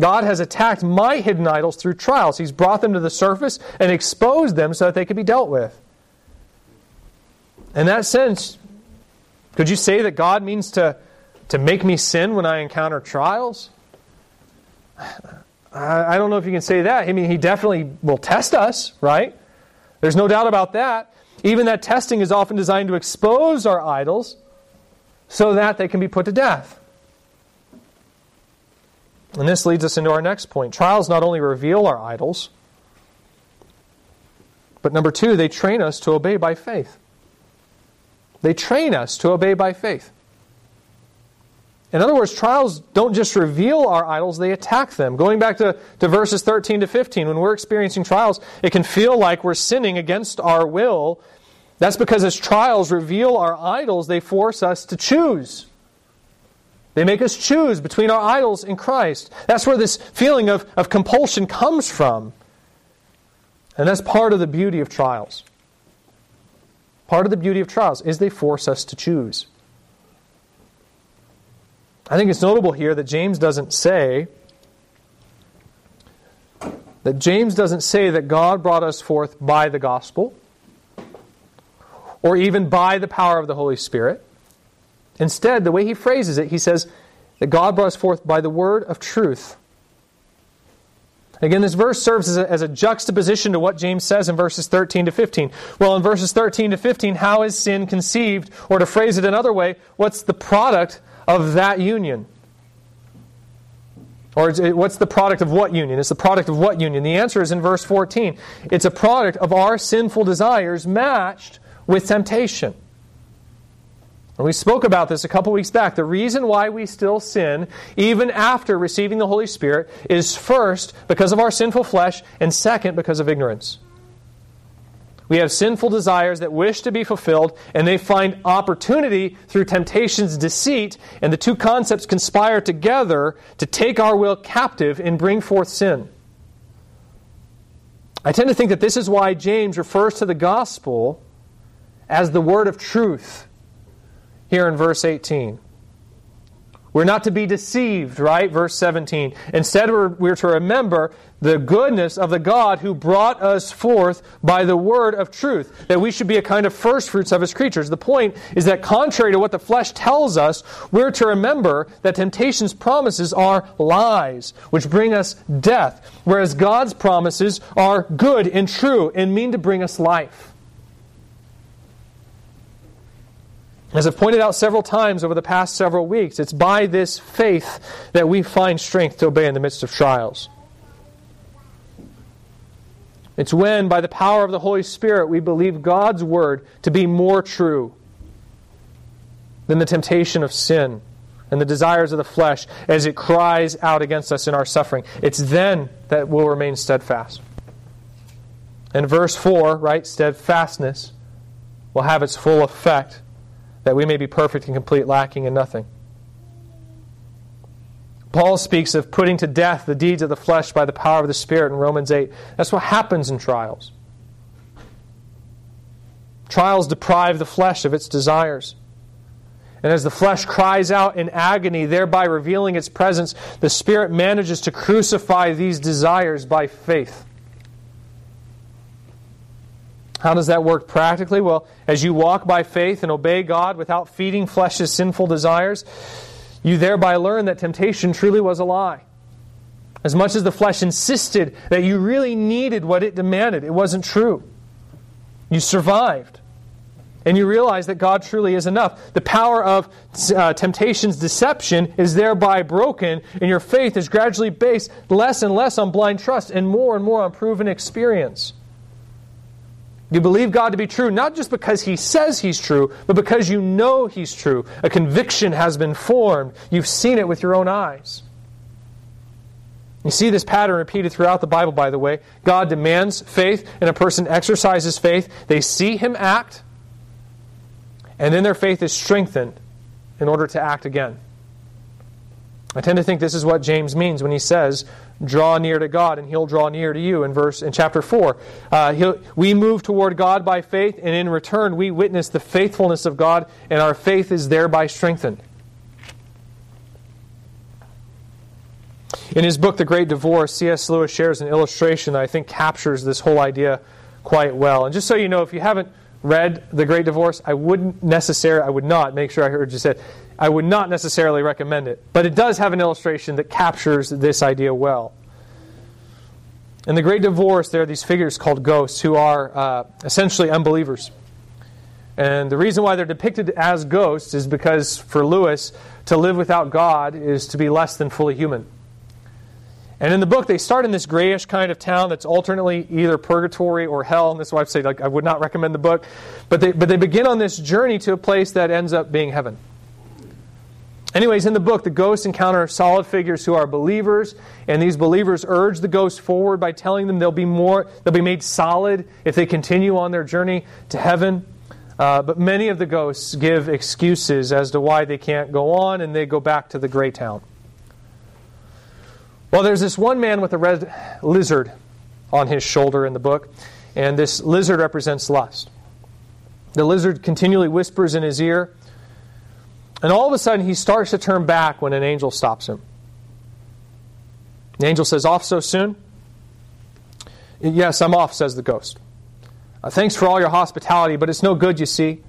God has attacked my hidden idols through trials. He's brought them to the surface and exposed them so that they could be dealt with. In that sense, could you say that God means to make me sin when I encounter trials? I don't know if you can say that. I mean, He definitely will test us, right? There's no doubt about that. Even that testing is often designed to expose our idols so that they can be put to death. And this leads us into our next point. Trials not only reveal our idols, but number two, they train us to obey by faith. They train us to obey by faith. In other words, trials don't just reveal our idols, they attack them. Going back to verses 13 to 15, when we're experiencing trials, it can feel like we're sinning against our will. That's because as trials reveal our idols, they force us to choose. They make us choose between our idols and Christ. That's where this feeling of compulsion comes from. And that's part of the beauty of trials. Part of the beauty of trials is they force us to choose. I think it's notable here that James doesn't say that God brought us forth by the gospel or even by the power of the Holy Spirit. Instead, the way he phrases it, he says that God brought us forth by the word of truth. Again, this verse serves as a juxtaposition to what James says in verses 13 to 15. Well, in verses 13 to 15, how is sin conceived? Or to phrase it another way, what's the product of that union? Or what's the product of what union? It's the product of what union? The answer is in verse 14. It's a product of our sinful desires matched with temptation. And we spoke about this a couple weeks back. The reason why we still sin, even after receiving the Holy Spirit, is first, because of our sinful flesh, and second, because of ignorance. We have sinful desires that wish to be fulfilled, and they find opportunity through temptation's deceit, and the two concepts conspire together to take our will captive and bring forth sin. I tend to think that this is why James refers to the gospel as the word of truth. Here in verse 18. We're not to be deceived, right? Verse 17. Instead, we're to remember the goodness of the God who brought us forth by the word of truth, that we should be a kind of first fruits of His creatures. The point is that contrary to what the flesh tells us, we're to remember that temptation's promises are lies, which bring us death, whereas God's promises are good and true and mean to bring us life. As I've pointed out several times over the past several weeks, it's by this faith that we find strength to obey in the midst of trials. It's when, by the power of the Holy Spirit, we believe God's Word to be more true than the temptation of sin and the desires of the flesh as it cries out against us in our suffering. It's then that we'll remain steadfast. And verse 4, right, steadfastness will have its full effect, that we may be perfect and complete, lacking in nothing. Paul speaks of putting to death the deeds of the flesh by the power of the Spirit in Romans 8. That's what happens in trials. Trials deprive the flesh of its desires. And as the flesh cries out in agony, thereby revealing its presence, the Spirit manages to crucify these desires by faith. How does that work practically? Well, as you walk by faith and obey God without feeding flesh's sinful desires, you thereby learn that temptation truly was a lie. As much as the flesh insisted that you really needed what it demanded, it wasn't true. You survived. And you realize that God truly is enough. The power of temptation's deception is thereby broken, and your faith is gradually based less and less on blind trust and more on proven experience. You believe God to be true, not just because He says He's true, but because you know He's true. A conviction has been formed. You've seen it with your own eyes. You see this pattern repeated throughout the Bible, by the way. God demands faith, and a person exercises faith. They see Him act, and then their faith is strengthened in order to act again. I tend to think this is what James means when he says, draw near to God and He'll draw near to you in chapter 4. We move toward God by faith, and in return we witness the faithfulness of God, and our faith is thereby strengthened. In his book, The Great Divorce, C.S. Lewis shares an illustration that I think captures this whole idea quite well. And just so you know, if you haven't read The Great Divorce, I would not necessarily recommend it. But it does have an illustration that captures this idea well. In The Great Divorce, there are these figures called ghosts who are essentially unbelievers. And the reason why they're depicted as ghosts is because, for Lewis, to live without God is to be less than fully human. And in the book, they start in this grayish kind of town that's alternately either purgatory or hell. And this is why I say, I would not recommend the book. But they begin on this journey to a place that ends up being heaven. Anyways, in the book, the ghosts encounter solid figures who are believers, and these believers urge the ghosts forward by telling them they'll be made solid if they continue on their journey to heaven. But many of the ghosts give excuses as to why they can't go on, and they go back to the gray town. Well, there's this one man with a red lizard on his shoulder in the book, and this lizard represents lust. The lizard continually whispers in his ear, and all of a sudden he starts to turn back when an angel stops him. The angel says, "Off so soon?" "Yes, I'm off," says the ghost. "Thanks for all your hospitality, but it's no good, you see."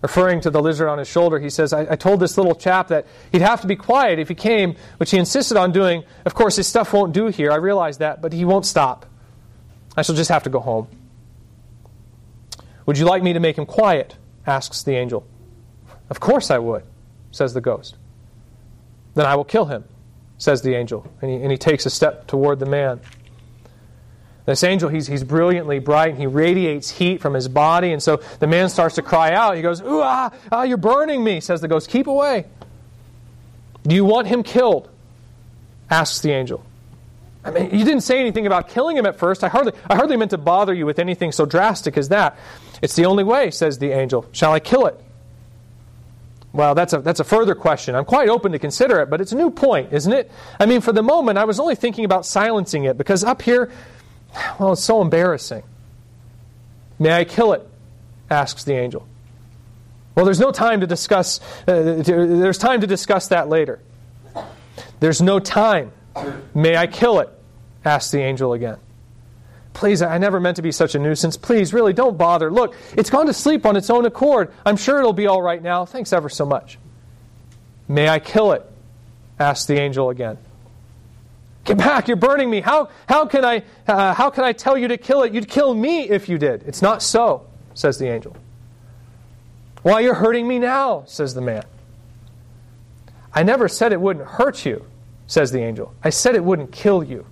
Referring to the lizard on his shoulder, he says, I told this little chap that he'd have to be quiet if he came, which he insisted on doing. Of course, his stuff won't do here. I realize that, but he won't stop. I shall just have to go home. "Would you like me to make him quiet?" asks the angel. "Of course I would," says the ghost. "Then I will kill him," says the angel. And he takes a step toward the man. This angel, he's brilliantly bright, and he radiates heat from his body, and so the man starts to cry out. He goes, "Ooh, ah, you're burning me," says the ghost. "Keep away." "Do you want him killed?" asks the angel. "I mean, you didn't say anything about killing him at first. I hardly meant to bother you with anything so drastic as that." "It's the only way," says the angel. "Shall I kill it?" "Well, that's a further question. I'm quite open to consider it, but it's a new point, isn't it? I mean, for the moment, I was only thinking about silencing it, because up here, well, it's so embarrassing." "May I kill it?" asks the angel. "Well, there's no time to discuss. There's time to discuss that later." "There's no time. May I kill it?" asks the angel again. "Please, I never meant to be such a nuisance. Please, really, don't bother. Look, it's gone to sleep on its own accord. I'm sure it'll be all right now. Thanks ever so much." "May I kill it?" asks the angel again. "Get back, you're burning me. How can I tell you to kill it? You'd kill me if you did." "It's not so," says the angel. "Why, you're hurting me now," says the man. "I never said it wouldn't hurt you," says the angel. "I said it wouldn't kill you."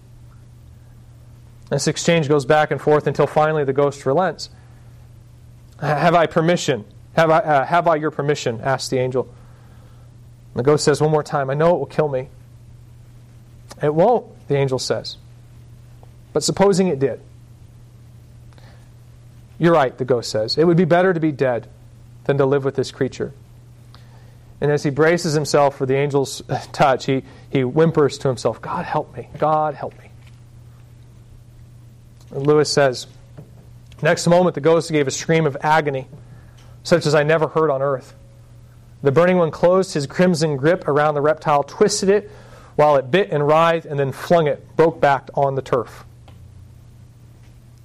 This exchange goes back and forth until finally the ghost relents. "Have I permission? Have I your permission?" asks the angel. The ghost says one more time, "I know it will kill me." "It won't," the angel says. "But supposing it did?" "You're right," the ghost says. "It would be better to be dead than to live with this creature." And as he braces himself for the angel's touch, he whimpers to himself, "God help me, God help me." And Lewis says, "Next moment the ghost gave a scream of agony, such as I never heard on earth. The burning one closed his crimson grip around the reptile, twisted it, while it bit and writhed, and then flung it, broke back on the turf."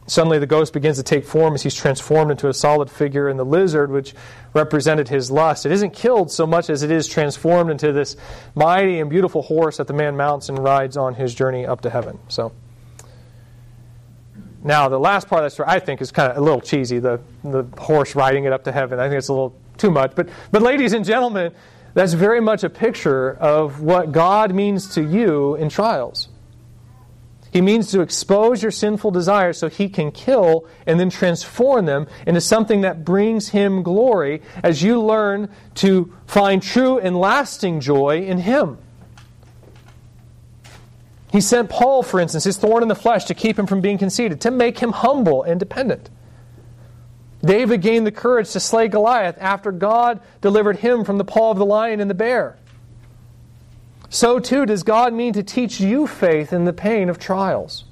Suddenly the ghost begins to take form as he's transformed into a solid figure, and the lizard, which represented his lust, it isn't killed so much as it is transformed into this mighty and beautiful horse that the man mounts and rides on his journey up to heaven. So, now the last part of that story I think is kind of a little cheesy, the horse riding it up to heaven. I think it's a little too much. But ladies and gentlemen, that's very much a picture of what God means to you in trials. He means to expose your sinful desires so He can kill and then transform them into something that brings Him glory as you learn to find true and lasting joy in Him. He sent Paul, for instance, his thorn in the flesh to keep him from being conceited, to make him humble and dependent. David gained the courage to slay Goliath after God delivered him from the paw of the lion and the bear. So too does God mean to teach you faith in the pain of trials.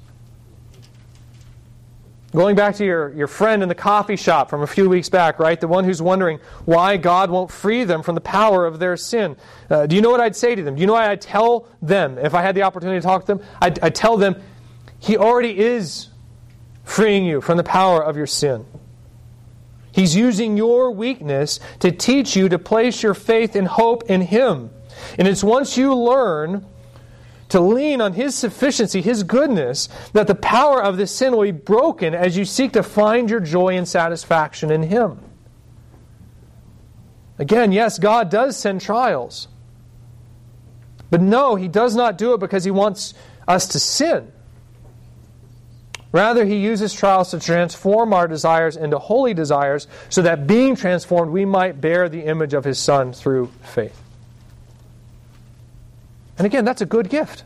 Going back to your friend in the coffee shop from a few weeks back, right? The one who's wondering why God won't free them from the power of their sin. Do you know what I'd say to them? Do you know what I'd tell them if I had the opportunity to talk to them? I'd tell them, He already is freeing you from the power of your sin. He's using your weakness to teach you to place your faith and hope in Him. And it's once you learn to lean on His sufficiency, His goodness, that the power of this sin will be broken as you seek to find your joy and satisfaction in Him. Again, yes, God does send trials. But no, He does not do it because He wants us to sin. Rather, He uses trials to transform our desires into holy desires so that being transformed, we might bear the image of His Son through faith. And again, that's a good gift.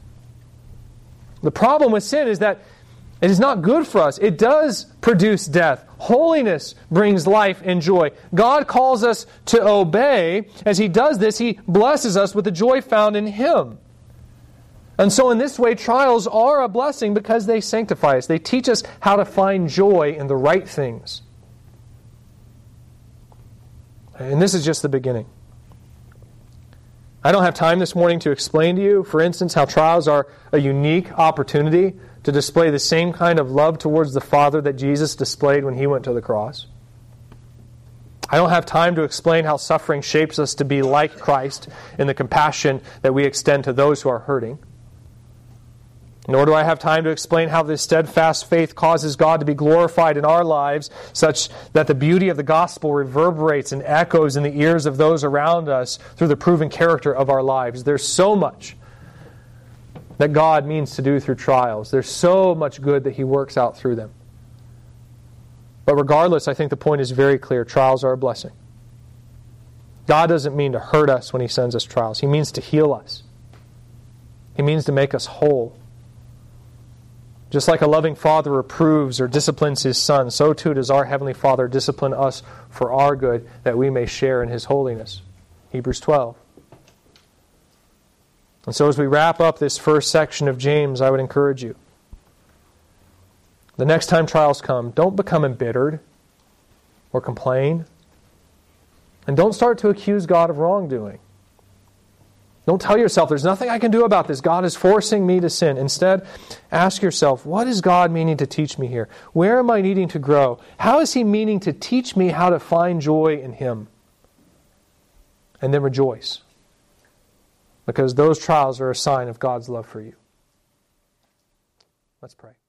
The problem with sin is that it is not good for us. It does produce death. Holiness brings life and joy. God calls us to obey. As He does this, He blesses us with the joy found in Him. And so in this way, trials are a blessing because they sanctify us. They teach us how to find joy in the right things. And this is just the beginning. I don't have time this morning to explain to you, for instance, how trials are a unique opportunity to display the same kind of love towards the Father that Jesus displayed when He went to the cross. I don't have time to explain how suffering shapes us to be like Christ in the compassion that we extend to those who are hurting. Nor do I have time to explain how this steadfast faith causes God to be glorified in our lives, such that the beauty of the gospel reverberates and echoes in the ears of those around us through the proven character of our lives. There's so much that God means to do through trials. There's so much good that He works out through them. But regardless, I think the point is very clear. Trials are a blessing. God doesn't mean to hurt us when He sends us trials. He means to heal us. He means to make us whole. Just like a loving father reproves or disciplines his son, so too does our Heavenly Father discipline us for our good, that we may share in His holiness. Hebrews 12. And so as we wrap up this first section of James, I would encourage you. The next time trials come, don't become embittered or complain. And don't start to accuse God of wrongdoing. Don't tell yourself, there's nothing I can do about this. God is forcing me to sin. Instead, ask yourself, what is God meaning to teach me here? Where am I needing to grow? How is He meaning to teach me how to find joy in Him? And then rejoice. Because those trials are a sign of God's love for you. Let's pray.